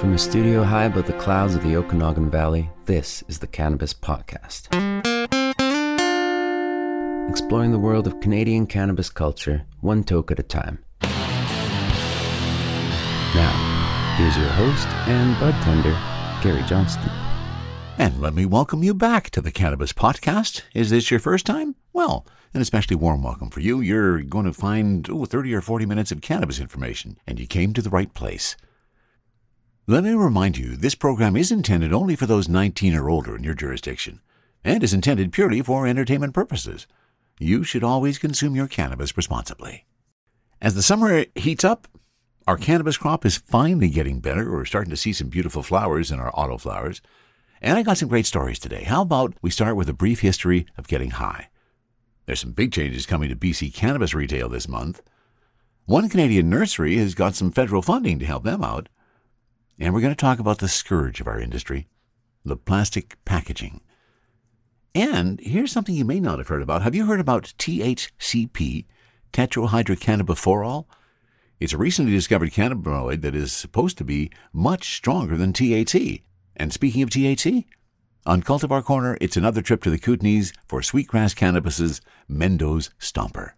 From a studio high above the clouds of the Okanagan Valley, this is the Cannabis Podcast. Exploring the world of Canadian cannabis culture, one toke at a time. Now, here's your host and budtender, Gary Johnston. And let me welcome you back to the Cannabis Podcast. Is this your first time? Well, an especially warm welcome for you. You're going to find 30 or 40 minutes of cannabis information, and you came to the right place. Let me remind you, this program is intended only for those 19 or older in your jurisdiction, and is intended purely for entertainment purposes. You should always consume your cannabis responsibly. As the summer heats up, our cannabis crop is finally getting better. We're starting to see some beautiful flowers in our auto flowers. And I got some great stories today. How about we start with a brief history of getting high? There's some big changes coming to BC cannabis retail this month. One Canadian nursery has got some federal funding to help them out. And we're going to talk about the scourge of our industry, the plastic packaging. And here's something you may not have heard about. Have you heard about THCP, Tetrahydrocannabiphorol? It's a recently discovered cannabinoid that is supposed to be much stronger than THC. And speaking of THC, on Cultivar Corner, it's another trip to the Kootenays for Sweetgrass Cannabis' Mendoz Stomper.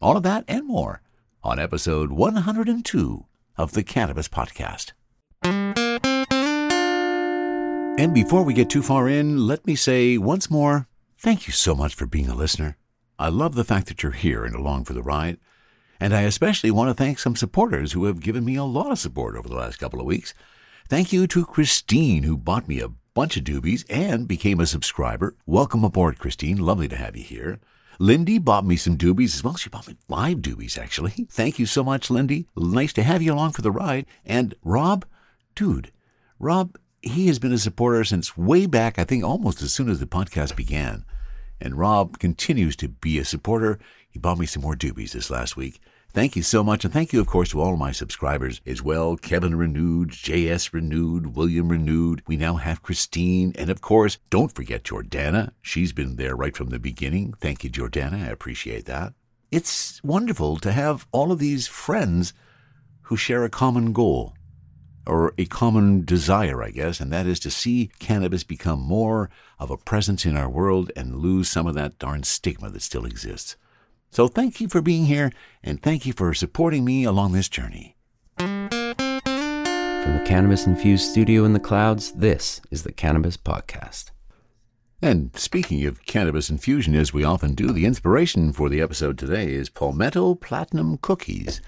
All of that and more on episode 102 of the Cannabis Podcast. And before we get too far in, let me say once more, thank you so much for being a listener. I love the fact that you're here and along for the ride. And I especially want to thank some supporters who have given me a lot of support over the last couple of weeks. Thank you to Christine, who bought me a bunch of doobies and became a subscriber. Welcome aboard, Christine. Lovely to have you here. Lindy bought me some doobies as well. She bought me 5 doobies, actually. Thank you so much, Lindy. Nice to have you along for the ride. And Rob, he has been a supporter since way back, I think almost as soon as the podcast began. And Rob continues to be a supporter. He bought me some more doobies this last week. Thank you so much, and thank you, of course, to all of my subscribers as well. Kevin Renewed, J.S. Renewed, William Renewed. We now have Christine, and of course, don't forget Jordana. She's been there right from the beginning. Thank you, Jordana. I appreciate that. It's wonderful to have all of these friends who share a common goal, or a common desire, I guess, and that is to see cannabis become more of a presence in our world and lose some of that darn stigma that still exists. So thank you for being here, and thank you for supporting me along this journey. From the cannabis-infused studio in the clouds, this is the Cannabis Podcast. And speaking of cannabis infusion, as we often do, the inspiration for the episode today is Palmetto Platinum Cookies,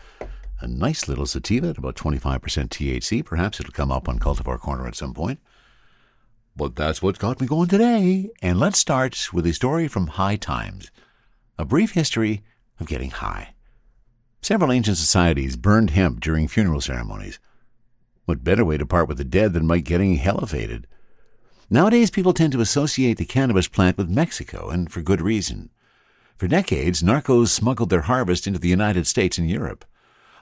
a nice little sativa at about 25% THC. Perhaps it'll come up on Cultivar Corner at some point. But that's what got me going today. And let's start with a story from HighTimes, a brief history of getting high. Several ancient societies burned hemp during funeral ceremonies. What better way to part with the dead than by getting hellifated? Nowadays, people tend to associate the cannabis plant with Mexico, and for good reason. For decades, narcos smuggled their harvest into the United States and Europe.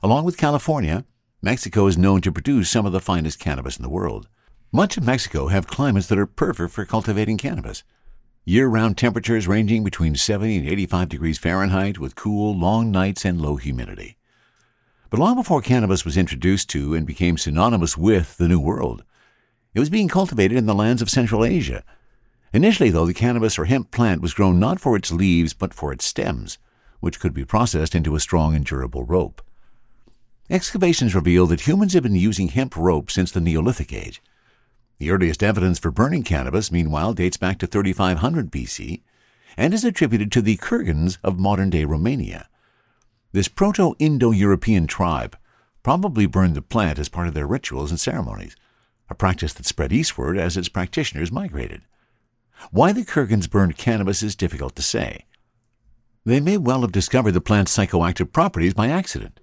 Along with California, Mexico is known to produce some of the finest cannabis in the world. Much of Mexico have climates that are perfect for cultivating cannabis. Year-round temperatures ranging between 70 and 85 degrees Fahrenheit with cool, long nights and low humidity. But long before cannabis was introduced to and became synonymous with the New World, it was being cultivated in the lands of Central Asia. Initially, though, the cannabis or hemp plant was grown not for its leaves but for its stems, which could be processed into a strong and durable rope. Excavations reveal that humans have been using hemp rope since the Neolithic Age. The earliest evidence for burning cannabis, meanwhile, dates back to 3500 BC and is attributed to the Kurgans of modern-day Romania. This Proto-Indo-European tribe probably burned the plant as part of their rituals and ceremonies, a practice that spread eastward as its practitioners migrated. Why the Kurgans burned cannabis is difficult to say. They may well have discovered the plant's psychoactive properties by accident,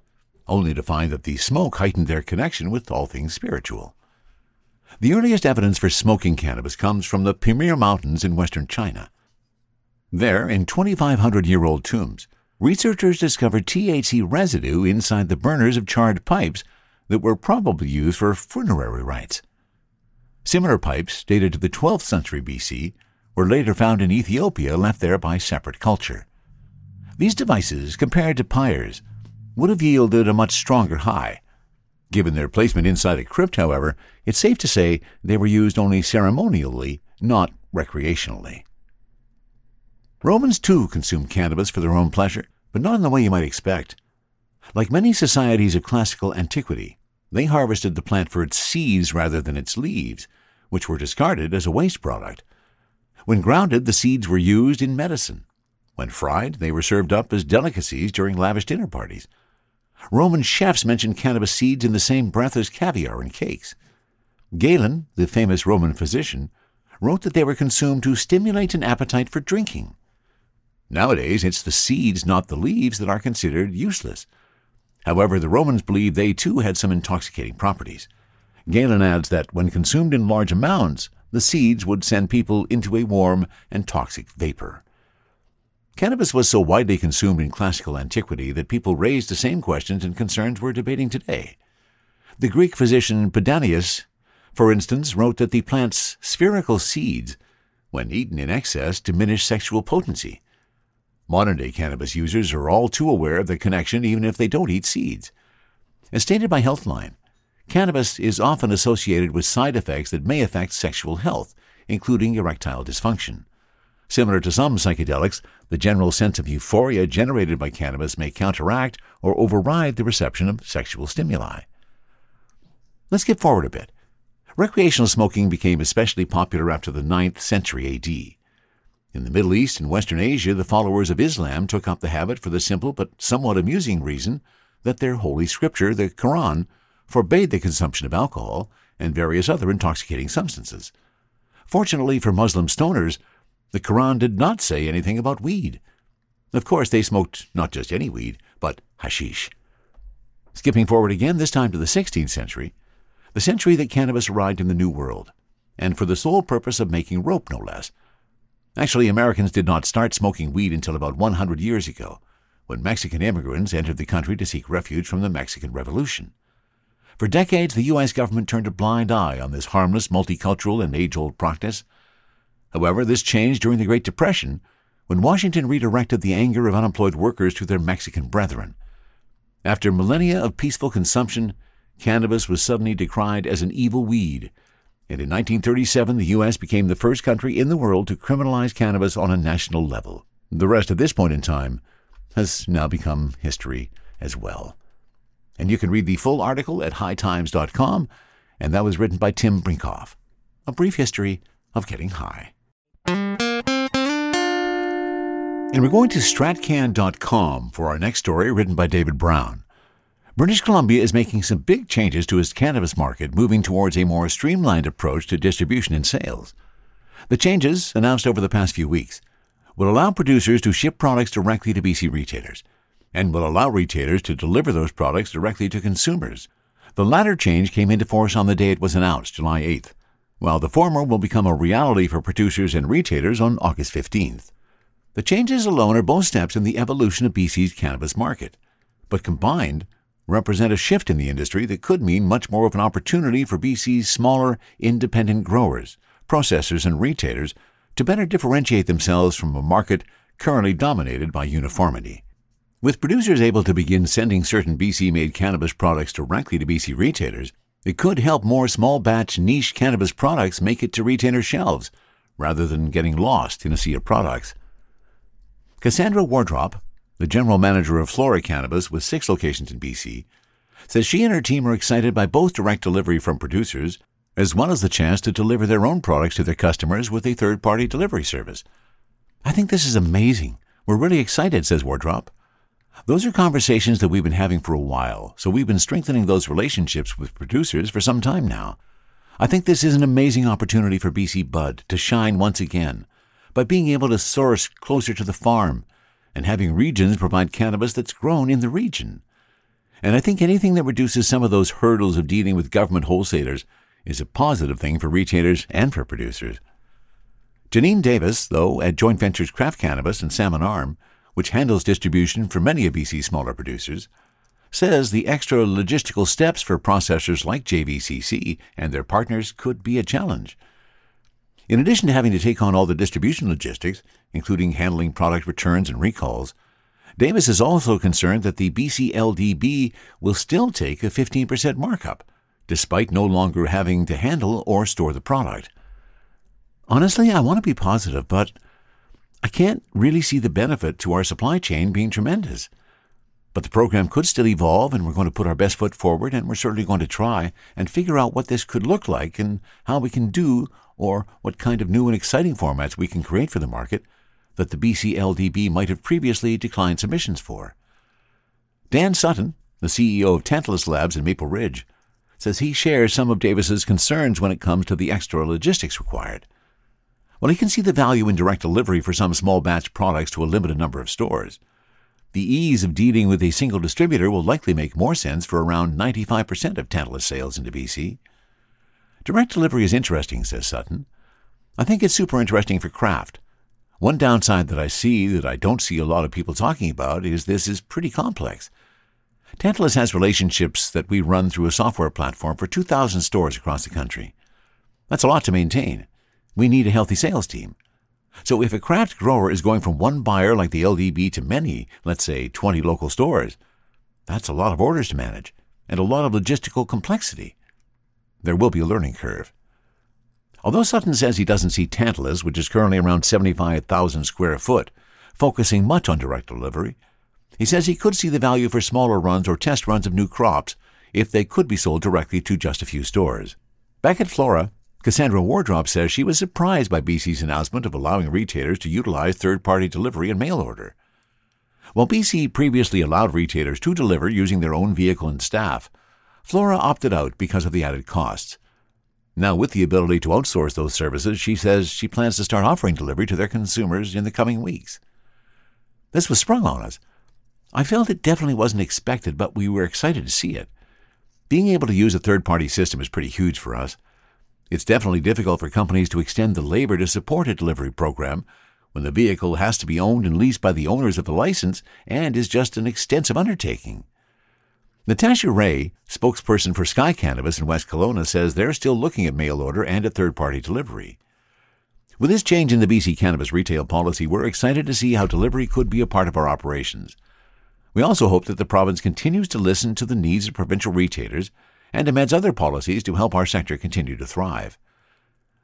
only to find that the smoke heightened their connection with all things spiritual. The earliest evidence for smoking cannabis comes from the Pamir Mountains in western China. There, in 2,500-year-old tombs, researchers discovered THC residue inside the burners of charred pipes that were probably used for funerary rites. Similar pipes, dated to the 12th century BC, were later found in Ethiopia, left there by separate culture. These devices, compared to pyres, would have yielded a much stronger high. Given their placement inside a crypt, however, it's safe to say they were used only ceremonially, not recreationally. Romans, too, consumed cannabis for their own pleasure, but not in the way you might expect. Like many societies of classical antiquity, they harvested the plant for its seeds rather than its leaves, which were discarded as a waste product. When grounded, the seeds were used in medicine. When fried, they were served up as delicacies during lavish dinner parties. Roman chefs mentioned cannabis seeds in the same breath as caviar and cakes. Galen, the famous Roman physician, wrote that they were consumed to stimulate an appetite for drinking. Nowadays, it's the seeds, not the leaves, that are considered useless. However, the Romans believed they too had some intoxicating properties. Galen adds that when consumed in large amounts, the seeds would send people into a warm and toxic vapor. Cannabis was so widely consumed in classical antiquity that people raised the same questions and concerns we're debating today. The Greek physician Pedanius, for instance, wrote that the plant's spherical seeds, when eaten in excess, diminish sexual potency. Modern-day cannabis users are all too aware of the connection even if they don't eat seeds. As stated by Healthline, cannabis is often associated with side effects that may affect sexual health, including erectile dysfunction. Similar to some psychedelics, the general sense of euphoria generated by cannabis may counteract or override the reception of sexual stimuli. Let's get forward a bit. Recreational smoking became especially popular after the 9th century AD. In the Middle East and Western Asia, the followers of Islam took up the habit for the simple but somewhat amusing reason that their holy scripture, the Quran, forbade the consumption of alcohol and various other intoxicating substances. Fortunately for Muslim stoners, the Quran did not say anything about weed. Of course, they smoked not just any weed, but hashish. Skipping forward again, this time to the 16th century, the century that cannabis arrived in the New World, and for the sole purpose of making rope, no less. Actually, Americans did not start smoking weed until about 100 years ago, when Mexican immigrants entered the country to seek refuge from the Mexican Revolution. For decades, the U.S. government turned a blind eye on this harmless, multicultural, and age-old practice. However, this changed during the Great Depression, when Washington redirected the anger of unemployed workers to their Mexican brethren. After millennia of peaceful consumption, cannabis was suddenly decried as an evil weed, and in 1937 the U.S. became the first country in the world to criminalize cannabis on a national level. The rest at this point in time has now become history as well. And you can read the full article at hightimes.com, and that was written by Tim Brinkoff. A brief history of getting high. And we're going to StratCann.com for our next story, written by David Brown. British Columbia is making some big changes to its cannabis market, moving towards a more streamlined approach to distribution and sales. The changes, announced over the past few weeks, will allow producers to ship products directly to BC retailers, and will allow retailers to deliver those products directly to consumers. The latter change came into force on the day it was announced, July 8th, while the former will become a reality for producers and retailers on August 15th. The changes alone are both steps in the evolution of BC's cannabis market, but combined represent a shift in the industry that could mean much more of an opportunity for BC's smaller, independent growers, processors, and retailers to better differentiate themselves from a market currently dominated by uniformity. With producers able to begin sending certain BC-made cannabis products directly to BC retailers, it could help more small-batch, niche cannabis products make it to retailer shelves, rather than getting lost in a sea of products. Cassandra Wardrop, the general manager of Flora Cannabis with 6 locations in BC, says she and her team are excited by both direct delivery from producers as well as the chance to deliver their own products to their customers with a third-party delivery service. "I think this is amazing. We're really excited," says Wardrop. "Those are conversations that we've been having for a while, so we've been strengthening those relationships with producers for some time now. I think this is an amazing opportunity for BC Bud to shine once again, by being able to source closer to the farm and having regions provide cannabis that's grown in the region. And I think anything that reduces some of those hurdles of dealing with government wholesalers is a positive thing for retailers and for producers." Janine Davis, though, at Joint Ventures Craft Cannabis in Salmon Arm, which handles distribution for many of BC's smaller producers, says the extra logistical steps for processors like JVCC and their partners could be a challenge. In addition to having to take on all the distribution logistics, including handling product returns and recalls, Davis is also concerned that the BCLDB will still take a 15% markup, despite no longer having to handle or store the product. Honestly, I want to be positive, but I can't really see the benefit to our supply chain being tremendous. But the program could still evolve, and we're going to put our best foot forward, and we're certainly going to try and figure out what this could look like and how we can do or what kind of new and exciting formats we can create for the market that the BCLDB might have previously declined submissions for. Dan Sutton, the CEO of Tantalus Labs in Maple Ridge, says he shares some of Davis's concerns when it comes to the extra logistics required. While he can see the value in direct delivery for some small batch products to a limited number of stores, the ease of dealing with a single distributor will likely make more sense for around 95% of Tantalus sales into BC. Direct delivery is interesting, says Sutton. I think it's super interesting for craft. One downside that I see that I don't see a lot of people talking about is this is pretty complex. Tantalus has relationships that we run through a software platform for 2,000 stores across the country. That's a lot to maintain. We need a healthy sales team. So if a craft grower is going from one buyer like the LDB to many, let's say 20 local stores, that's a lot of orders to manage and a lot of logistical complexity. There will be a learning curve. Although Sutton says he doesn't see Tantalus, which is currently around 75,000 square foot, focusing much on direct delivery, he says he could see the value for smaller runs or test runs of new crops if they could be sold directly to just a few stores. Back at Flora, Cassandra Wardrop says she was surprised by BC's announcement of allowing retailers to utilize third-party delivery and mail order. While BC previously allowed retailers to deliver using their own vehicle and staff, Flora opted out because of the added costs. Now, with the ability to outsource those services, she says she plans to start offering delivery to their consumers in the coming weeks. This was sprung on us. I felt it definitely wasn't expected, but we were excited to see it. Being able to use a third-party system is pretty huge for us. It's definitely difficult for companies to extend the labor to support a delivery program when the vehicle has to be owned and leased by the owners of the license and is just an extensive undertaking. Natasha Ray, spokesperson for Sky Cannabis in West Kelowna, says they're still looking at mail order and at third-party delivery. With this change in the BC cannabis retail policy, we're excited to see how delivery could be a part of our operations. We also hope that the province continues to listen to the needs of provincial retailers and amends other policies to help our sector continue to thrive.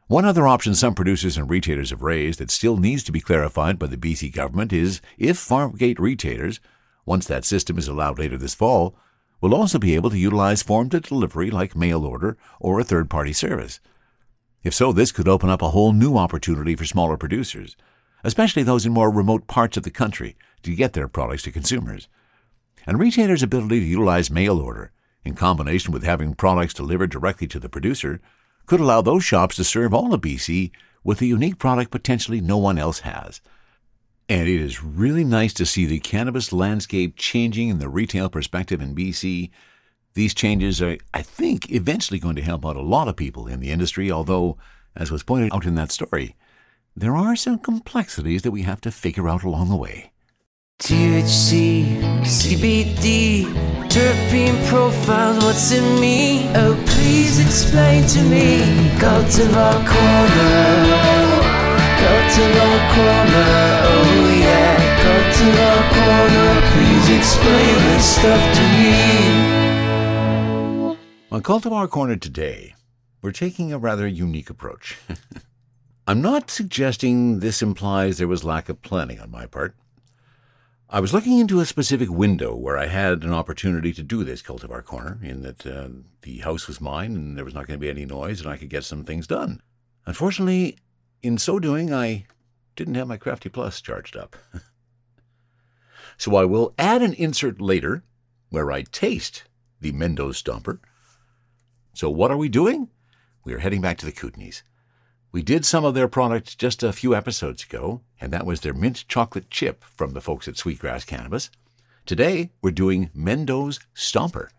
One other option some producers and retailers have raised that still needs to be clarified by the BC government is if farm gate retailers, once that system is allowed later this fall, will also be able to utilize forms of delivery like mail order or a third-party service. If so, this could open up a whole new opportunity for smaller producers, especially those in more remote parts of the country, to get their products to consumers. And retailers' ability to utilize mail order, in combination with having products delivered directly to the producer, could allow those shops to serve all of BC with a unique product potentially no one else has. And it is really nice to see the cannabis landscape changing in the retail perspective in BC. These changes are, I think, eventually going to help out a lot of people in the industry, although, as was pointed out in that story, there are some complexities that we have to figure out along the way. THC, CBD, terpene profiles, what's in me? Oh, please explain to me. Cultivar Corner, Cultivar Corner, oh yeah. Cultivar Corner, please explain this stuff to me. On Cultivar Corner today, we're taking a rather unique approach. I'm not suggesting this implies there was lack of planning on my part. I was looking into a specific window where I had an opportunity to do this Cultivar Corner, in that the house was mine and there was not going to be any noise and I could get some things done. Unfortunately, in so doing, I didn't have my Crafty Plus charged up. So I will add an insert later where I taste the Mendoz Stomper. So what are we doing? We are heading back to the Kootenays. We did some of their product just a few episodes ago, and that was their mint chocolate chip from the folks at Sweetgrass Cannabis. Today, we're doing Mendoz Stomper,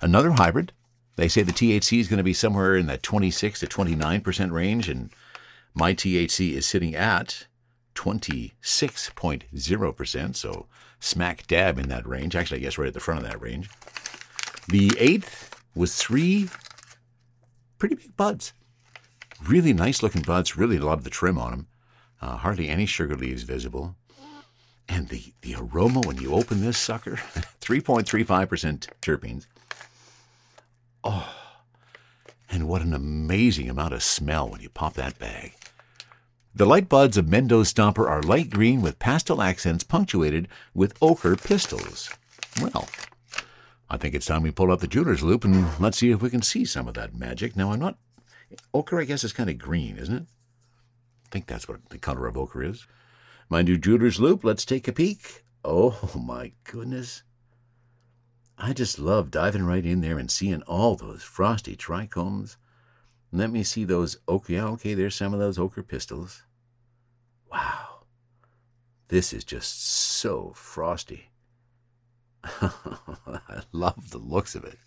another hybrid. They say the THC is going to be somewhere in that 26 to 29% range, and my THC is sitting at 26.0%, so smack dab in that range. Actually, I guess right at the front of that range. The eighth was three pretty big buds. Really nice looking buds, really love the trim on them. Hardly any sugar leaves visible. And the aroma when you open this sucker, 3.35% terpenes. Oh, and what an amazing amount of smell when you pop that bag. The light buds of Mendoz Stomper are light green with pastel accents punctuated with ochre pistils. Well, I think it's time we pull up the jeweler's loop and let's see if we can see some of that magic. Now, I'm not... Ochre, I guess, is kind of green, isn't it? I think that's what the color of ochre is. My new jeweler's loop, let's take a peek. Oh, my goodness. I just love diving right in there and seeing all those frosty trichomes. Let me see those ochre. Yeah, okay, there's some of those ochre pistils. Wow. This is just so frosty. I love the looks of it.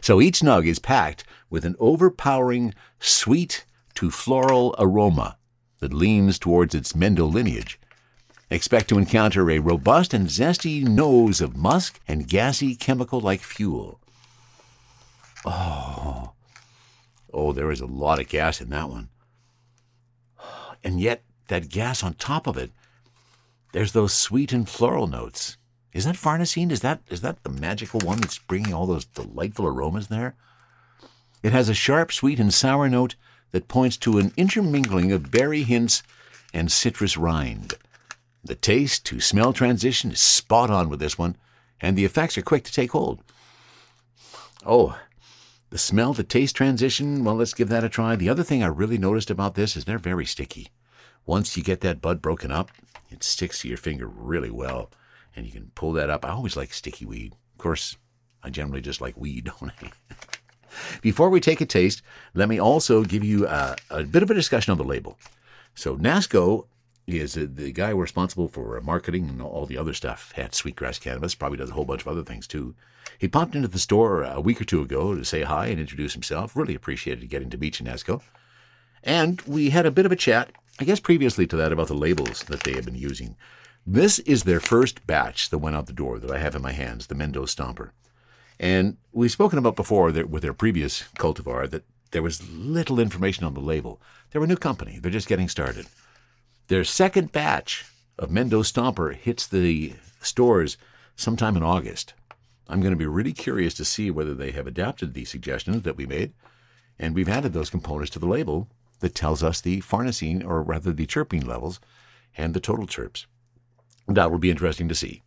So each nug is packed with an overpowering sweet to floral aroma that leans towards its Mendo lineage. Expect to encounter a robust and zesty nose of musk and gassy chemical like fuel. Oh, there is a lot of gas in that one. And yet, that gas on top of it, there's those sweet and floral notes. Is that farnesene? Is that the magical one that's bringing all those delightful aromas there? It has a sharp, sweet, and sour note that points to an intermingling of berry hints and citrus rind. The taste to smell transition is spot on with this one, and the effects are quick to take hold. Oh, the smell to taste transition, well, let's give that a try. The other thing I really noticed about this is they're very sticky. Once you get that bud broken up, it sticks to your finger really well. And you can pull that up. I always like sticky weed. Of course, I generally just like weed, don't I? Before we take a taste, let me also give you a bit of a discussion on the label. So Nasco is the guy responsible for marketing and all the other stuff at Sweetgrass Cannabis. Probably does a whole bunch of other things, too. He popped into the store a week or two ago to say hi and introduce himself. Really appreciated getting to meet you, Nasco. And we had a bit of a chat, I guess previously to that, about the labels that they have been using. This is their first batch that went out the door that I have in my hands, the Mendoz Stomper. And we've spoken about before with their previous cultivar that there was little information on the label. They're a new company. They're just getting started. Their second batch of Mendoz Stomper hits the stores sometime in August. I'm going to be really curious to see whether they have adapted the suggestions that we made, and we've added those components to the label that tells us the farnesene, or rather the terpene levels, and the total terps. That will be interesting to see.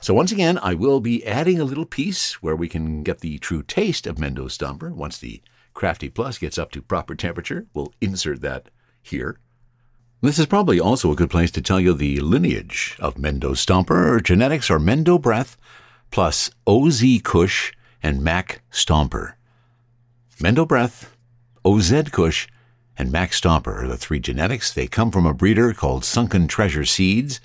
So once again, I will be adding a little piece where we can get the true taste of Mendoz Stomper. Once the Crafty Plus gets up to proper temperature, we'll insert that here. This is probably also a good place to tell you the lineage of Mendoz Stomper, or genetics, or Mendo Breath, plus OZ Kush and Mac Stomper. Mendo Breath, OZ Kush, and Mac Stomper are the three genetics. They come from a breeder called Sunken Treasure Seeds.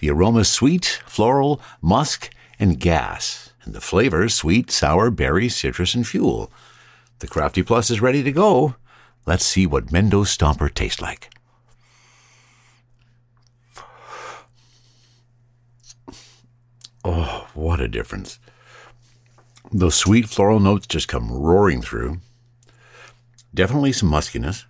The aroma sweet, floral, musk, and gas. And the flavor sweet, sour, berry, citrus, and fuel. The Crafty Plus is ready to go. Let's see what Mendoz Stomper tastes like. Oh, what a difference. Those sweet floral notes just come roaring through. Definitely some muskiness.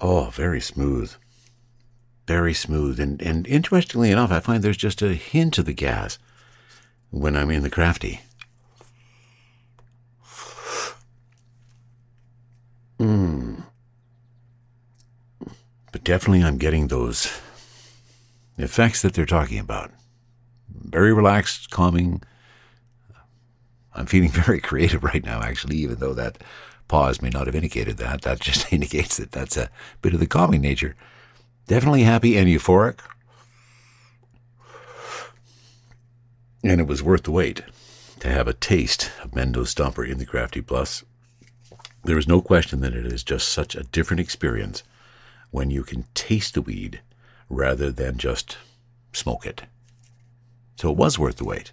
Oh, very smooth. Very smooth. And interestingly enough, I find there's just a hint of the gas when I'm in the Crafty. But definitely I'm getting those effects that they're talking about. Very relaxed, calming. I'm feeling very creative right now, actually, even though that pause may not have indicated that. That just indicates that that's a bit of the calming nature. Definitely happy and euphoric. And it was worth the wait to have a taste of Mendoz Stomper in the Crafty Plus. There is no question that it is just such a different experience when you can taste the weed rather than just smoke it. So it was worth the wait.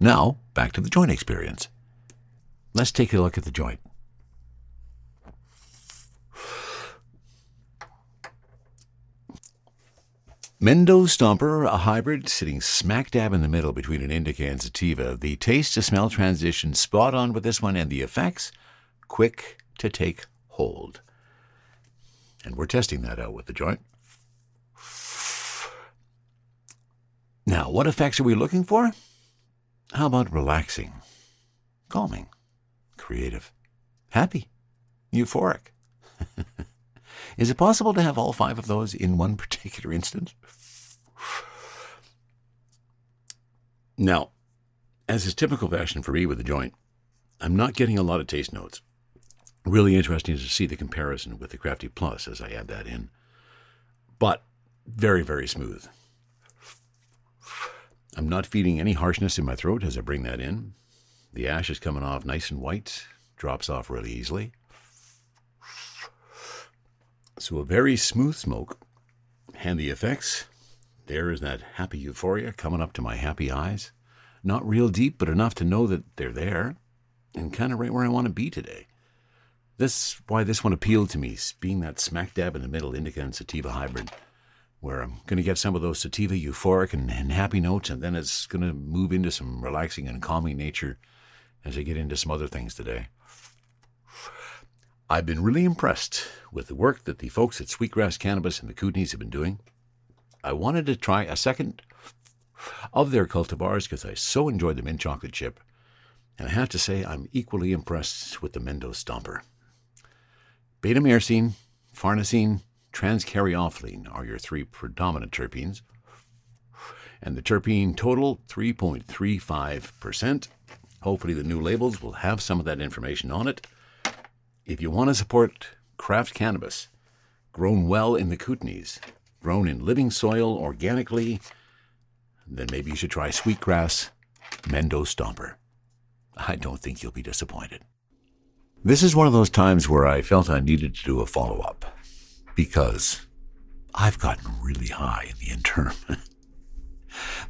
Now, back to the joint experience. Let's take a look at the joint. Mendoz Stomper, a hybrid sitting smack dab in the middle between an indica and sativa. The taste to smell transition spot on with this one, and the effects quick to take hold. And we're testing that out with the joint. Now, what effects are we looking for? How about relaxing, calming, creative, happy, euphoric? Is it possible to have all five of those in one particular instance? Now, as is typical fashion for me with the joint, I'm not getting a lot of taste notes. Really interesting to see the comparison with the Crafty Plus as I add that in. But very, very smooth. I'm not feeling any harshness in my throat as I bring that in. The ash is coming off nice and white, drops off really easily. So a very smooth smoke, and the effects, there is that happy euphoria coming up to my happy eyes. Not real deep, but enough to know that they're there, and kind of right where I want to be today. That's why this one appealed to me, being that smack dab in the middle indica and sativa hybrid, where I'm going to get some of those sativa euphoric and happy notes, and then it's going to move into some relaxing and calming nature as I get into some other things today. I've been really impressed with the work that the folks at Sweetgrass Cannabis and the Kootenays have been doing. I wanted to try a second of their cultivars because I so enjoyed the mint chocolate chip, and I have to say I'm equally impressed with the Mendoz Stomper. Beta-myrcene, farnesene, transcaryophylline are your three predominant terpenes, and the terpene total 3.35%. Hopefully the new labels will have some of that information on it. If you want to support craft cannabis, grown well in the Kootenays, grown in living soil organically, then maybe you should try Sweetgrass Mendoz Stomper. I don't think you'll be disappointed. This is one of those times where I felt I needed to do a follow-up because I've gotten really high in the interim.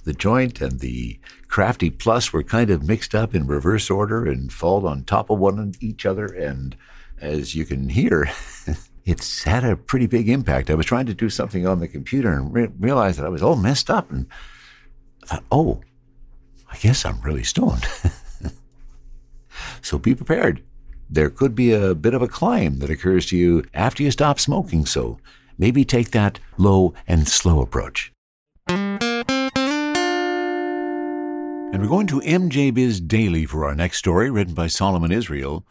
The joint and the Crafty Plus were kind of mixed up in reverse order and fall on top of one each other, and as you can hear, it's had a pretty big impact. I was trying to do something on the computer and realized that I was all messed up, and I thought, oh, I guess I'm really stoned. So be prepared. There could be a bit of a climb that occurs to you after you stop smoking, so maybe take that low and slow approach. And we're going to MJBiz Daily for our next story, written by Solomon Israel.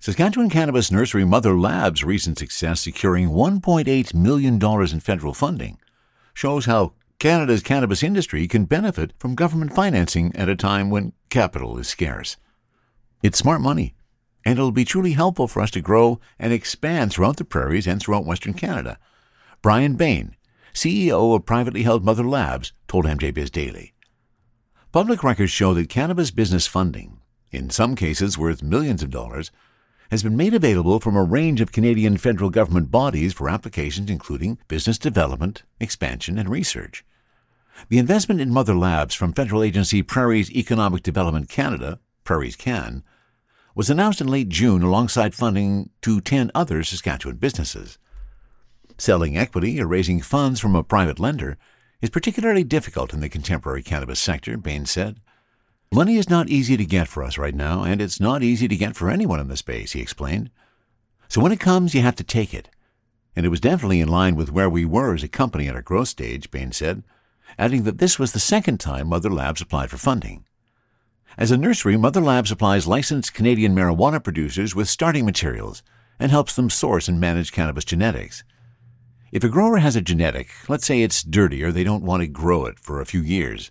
Saskatchewan cannabis nursery Mother Labs' recent success securing $1.8 million in federal funding shows how Canada's cannabis industry can benefit from government financing at a time when capital is scarce. It's smart money, and it'll be truly helpful for us to grow and expand throughout the prairies and throughout Western Canada. Brian Bain, CEO of privately held Mother Labs, told MJBiz Daily. Public records show that cannabis business funding, in some cases worth millions of dollars, has been made available from a range of Canadian federal government bodies for applications including business development, expansion, and research. The investment in Mother Labs from federal agency Prairies Economic Development Canada, Prairies CAN, was announced in late June alongside funding to 10 other Saskatchewan businesses. Selling equity or raising funds from a private lender is particularly difficult in the contemporary cannabis sector, Bain said. Money is not easy to get for us right now, and it's not easy to get for anyone in the space, he explained. So when it comes, you have to take it. And it was definitely in line with where we were as a company at our growth stage, Bain said, adding that this was the second time Mother Labs applied for funding. As a nursery, Mother Labs supplies licensed Canadian marijuana producers with starting materials and helps them source and manage cannabis genetics. If a grower has a genetic, let's say it's dirty or they don't want to grow it for a few years,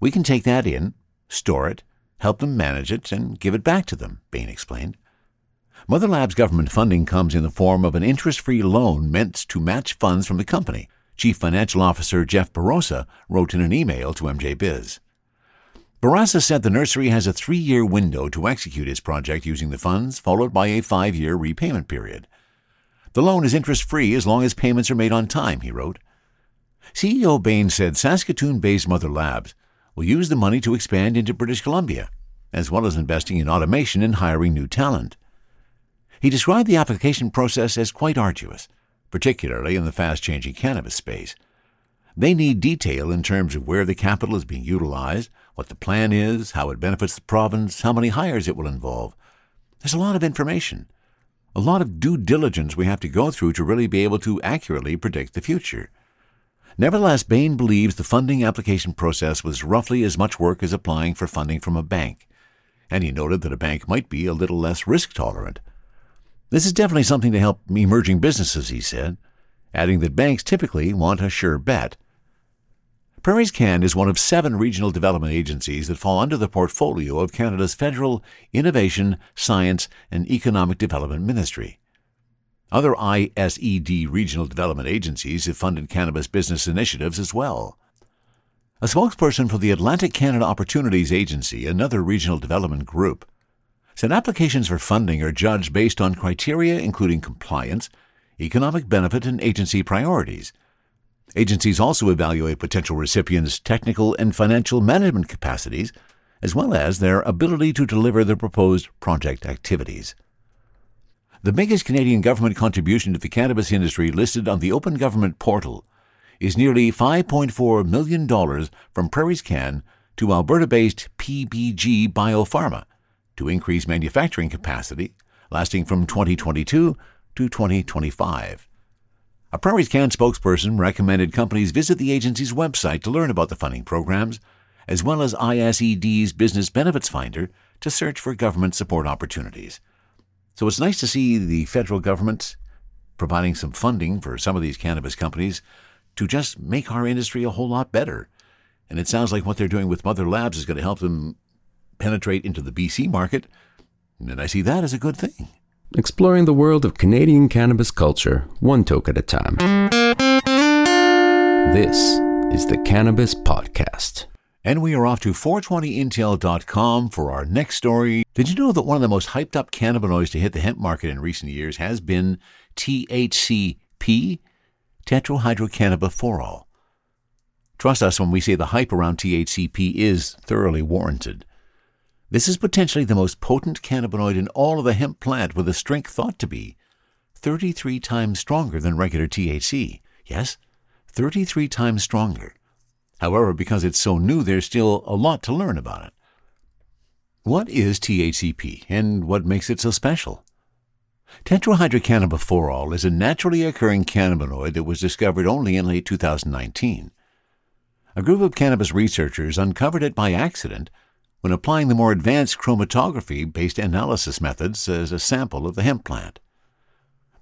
we can take that in, store it, help them manage it, and give it back to them, Bain explained. Mother Labs government funding comes in the form of an interest-free loan meant to match funds from the company, Chief Financial Officer Jeff Barossa wrote in an email to MJBiz. Barossa said the nursery has a 3-year window to execute its project using the funds, followed by a 5-year repayment period. The loan is interest-free as long as payments are made on time, he wrote. CEO Bain said Saskatoon-based Mother Labs will use the money to expand into British Columbia, as well as investing in automation and hiring new talent. He described the application process as quite arduous, particularly in the fast-changing cannabis space. They need detail in terms of where the capital is being utilized, what the plan is, how it benefits the province, how many hires it will involve. There's a lot of information. a lot of due diligence we have to go through to really be able to accurately predict the future. Nevertheless, Bain believes the funding application process was roughly as much work as applying for funding from a bank, and he noted that a bank might be a little less risk-tolerant. This is definitely something to help emerging businesses, he said, adding that banks typically want a sure bet. Prairies CAN is one of 7 regional development agencies that fall under the portfolio of Canada's Federal Innovation, Science, and Economic Development Ministry. Other ISED regional development agencies have funded cannabis business initiatives as well. A spokesperson for the Atlantic Canada Opportunities Agency, another regional development group, said applications for funding are judged based on criteria including compliance, economic benefit, and agency priorities. Agencies also evaluate potential recipients' technical and financial management capacities, as well as their ability to deliver the proposed project activities. The biggest Canadian government contribution to the cannabis industry listed on the Open Government Portal is nearly $5.4 million from Prairies CAN to Alberta-based PBG Biopharma to increase manufacturing capacity, lasting from 2022 to 2025. A Prairies CAN spokesperson recommended companies visit the agency's website to learn about the funding programs, as well as ISED's Business Benefits Finder to search for government support opportunities. So it's nice to see the federal government providing some funding for some of these cannabis companies to just make our industry a whole lot better. And it sounds like what they're doing with Mother Labs is going to help them penetrate into the BC market, and I see that as a good thing. Exploring the world of Canadian cannabis culture, one toke at a time. This is the Cannabis Podcast. And we are off to 420intel.com for our next story. Did you know that one of the most hyped up cannabinoids to hit the hemp market in recent years has been THCP, tetrahydrocannabiphorol? Trust us when we say the hype around THCP is thoroughly warranted. This is potentially the most potent cannabinoid in all of the hemp plant, with a strength thought to be 33 times stronger than regular THC. Yes, 33 times stronger. However, because it's so new, there's still a lot to learn about it. What is THCP, and what makes it so special? Tetrahydrocannabiphorol is a naturally occurring cannabinoid that was discovered only in late 2019. A group of cannabis researchers uncovered it by accident when applying the more advanced chromatography-based analysis methods as a sample of the hemp plant.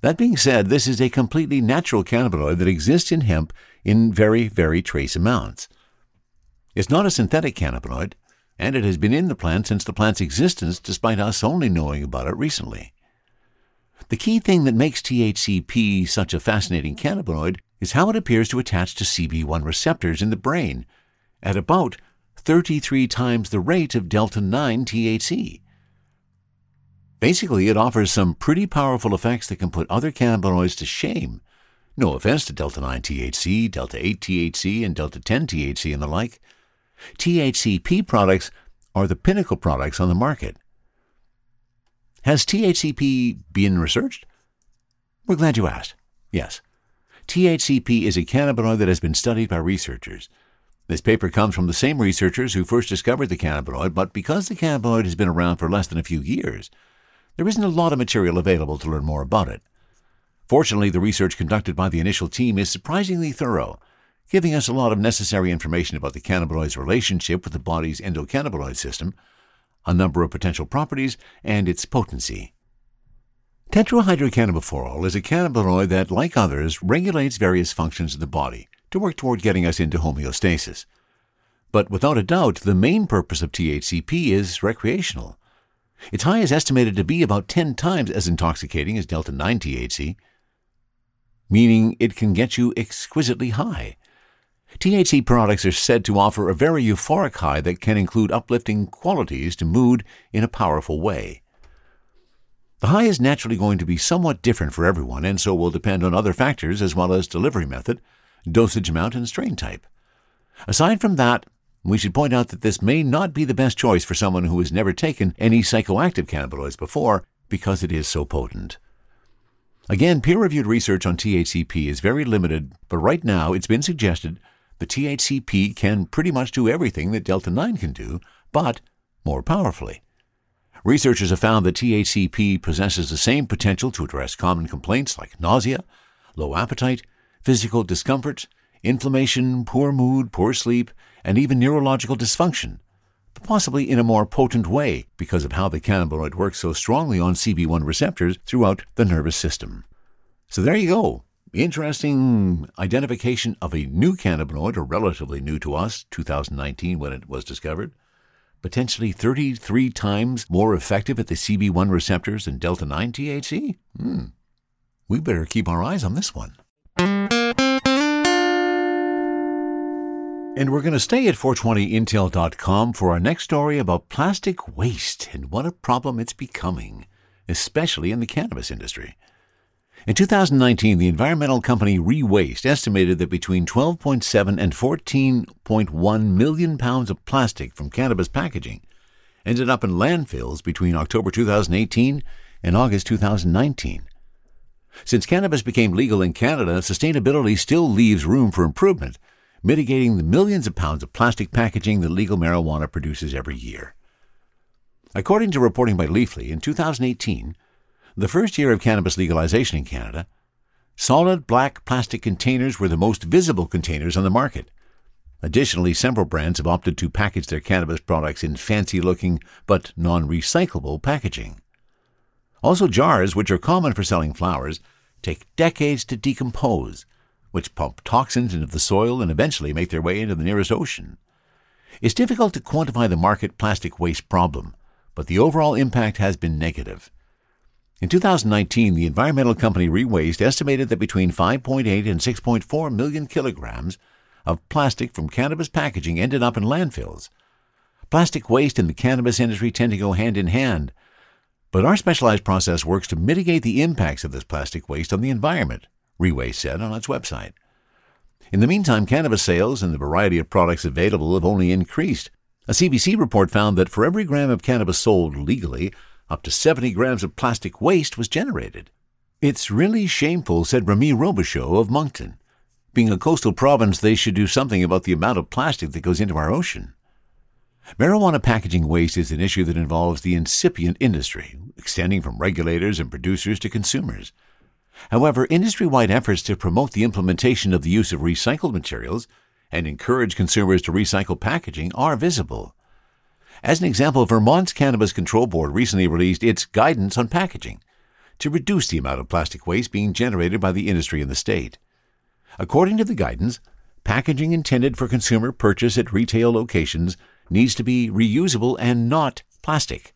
That being said, this is a completely natural cannabinoid that exists in hemp in very, very trace amounts. It's not a synthetic cannabinoid, and it has been in the plant since the plant's existence, despite us only knowing about it recently. The key thing that makes THCP such a fascinating cannabinoid is how it appears to attach to CB1 receptors in the brain at about 33 times the rate of delta-9 THC. Basically, it offers some pretty powerful effects that can put other cannabinoids to shame. No offense to delta-9 THC, delta-8 THC, and delta-10 THC and the like. THCP products are the pinnacle products on the market. Has THCP been researched? We're glad you asked. Yes. THCP is a cannabinoid that has been studied by researchers. This paper comes from the same researchers who first discovered the cannabinoid, but because the cannabinoid has been around for less than a few years, there isn't a lot of material available to learn more about it. Fortunately, the research conducted by the initial team is surprisingly thorough, giving us a lot of necessary information about the cannabinoid's relationship with the body's endocannabinoid system, a number of potential properties, and its potency. Tetrahydrocannabiphorol is a cannabinoid that, like others, regulates various functions of the body to work toward getting us into homeostasis. But without a doubt, the main purpose of THCP is recreational. Its high is estimated to be about 10 times as intoxicating as delta-9 THC, meaning it can get you exquisitely high. THC products are said to offer a very euphoric high that can include uplifting qualities to mood in a powerful way. The high is naturally going to be somewhat different for everyone, and so will depend on other factors as well as delivery method, dosage amount, and strain type. Aside from that, we should point out that this may not be the best choice for someone who has never taken any psychoactive cannabinoids before, because it is so potent. Again, peer-reviewed research on THCP is very limited, but right now it's been suggested that THCP can pretty much do everything that delta-9 can do, but more powerfully. Researchers have found that THCP possesses the same potential to address common complaints like nausea, low appetite, physical discomfort, inflammation, poor mood, poor sleep, and even neurological dysfunction, but possibly in a more potent way because of how the cannabinoid works so strongly on CB1 receptors throughout the nervous system. So there you go. Interesting identification of a new cannabinoid, or relatively new to us, 2019 when it was discovered. Potentially 33 times more effective at the CB1 receptors than Delta-9 THC? We better keep our eyes on this one. And we're going to stay at 420intel.com for our next story about plastic waste and what a problem it's becoming, especially in the cannabis industry. In 2019, the environmental company ReWaste estimated that between 12.7 and 14.1 million pounds of plastic from cannabis packaging ended up in landfills between October 2018 and August 2019. Since cannabis became legal in Canada, sustainability still leaves room for improvement, mitigating the millions of pounds of plastic packaging that legal marijuana produces every year. According to reporting by Leafly, in 2018, the first year of cannabis legalization in Canada, solid black plastic containers were the most visible containers on the market. Additionally, several brands have opted to package their cannabis products in fancy-looking but non-recyclable packaging. Also, jars, which are common for selling flowers, take decades to decompose, which pump toxins into the soil and eventually make their way into the nearest ocean. It's difficult to quantify the market plastic waste problem, but the overall impact has been negative. In 2019, the environmental company ReWaste estimated that between 5.8 and 6.4 million kilograms of plastic from cannabis packaging ended up in landfills. Plastic waste and the cannabis industry tend to go hand in hand, but our specialized process works to mitigate the impacts of this plastic waste on the environment, ReWaste said on its website. In the meantime, cannabis sales and the variety of products available have only increased. A CBC report found that for every gram of cannabis sold legally, up to 70 grams of plastic waste was generated. It's really shameful, said Remy Robichaud of Moncton. Being a coastal province, they should do something about the amount of plastic that goes into our ocean. Marijuana packaging waste is an issue that involves the incipient industry, extending from regulators and producers to consumers. However, industry-wide efforts to promote the implementation of the use of recycled materials and encourage consumers to recycle packaging are visible. As an example, Vermont's Cannabis Control Board recently released its guidance on packaging to reduce the amount of plastic waste being generated by the industry in the state. According to the guidance, packaging intended for consumer purchase at retail locations needs to be reusable and not plastic.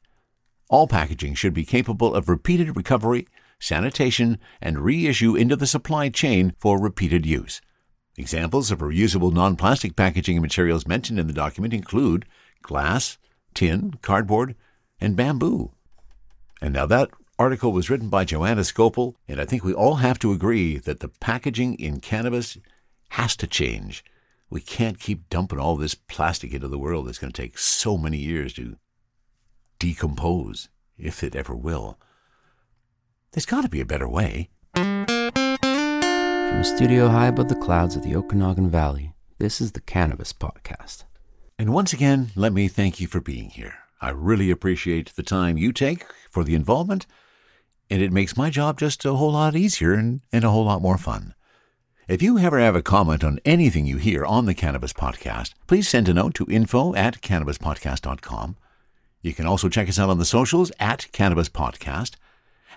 All packaging should be capable of repeated recovery, sanitation, and reissue into the supply chain for repeated use. Examples of reusable non-plastic packaging materials mentioned in the document include glass, tin, cardboard, and bamboo. And now that article was written by Joanna Scopel, and I think we all have to agree that the packaging in cannabis has to change. We can't keep dumping all this plastic into the world that's going to take so many years to decompose, if it ever will. There's got to be a better way. From a studio high above the clouds of the Okanagan Valley, this is the Cannabis Podcast. And once again, let me thank you for being here. I really appreciate the time you take for the involvement, and it makes my job just a whole lot easier and a whole lot more fun. If you ever have a comment on anything you hear on the Cannabis Podcast, please send a note to info@cannabispodcast.com. You can also check us out on the socials @Cannabis Podcast.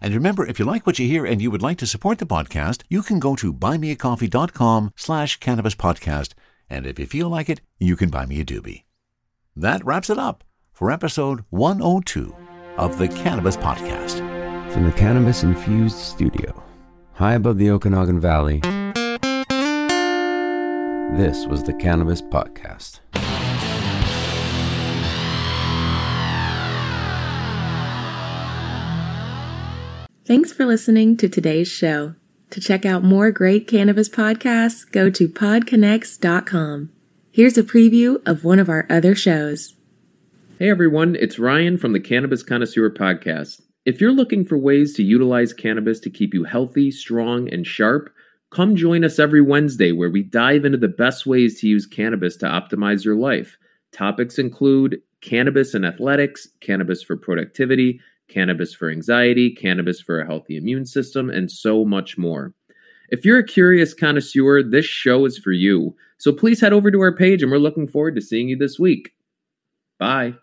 And remember, if you like what you hear and you would like to support the podcast, you can go to buymeacoffee.com/cannabispodcast. And if you feel like it, you can buy me a doobie. That wraps it up for episode 102 of the Cannabis Podcast. From the cannabis-infused studio, high above the Okanagan Valley, this was the Cannabis Podcast. Thanks for listening to today's show. To check out more great cannabis podcasts, go to podconnects.com. Here's a preview of one of our other shows. Hey everyone, it's Ryan from the Cannabis Connoisseur Podcast. If you're looking for ways to utilize cannabis to keep you healthy, strong, and sharp, come join us every Wednesday where we dive into the best ways to use cannabis to optimize your life. Topics include cannabis and athletics, cannabis for productivity, cannabis for anxiety, cannabis for a healthy immune system, and so much more. If you're a curious connoisseur, this show is for you. So please head over to our page, and we're looking forward to seeing you this week. Bye.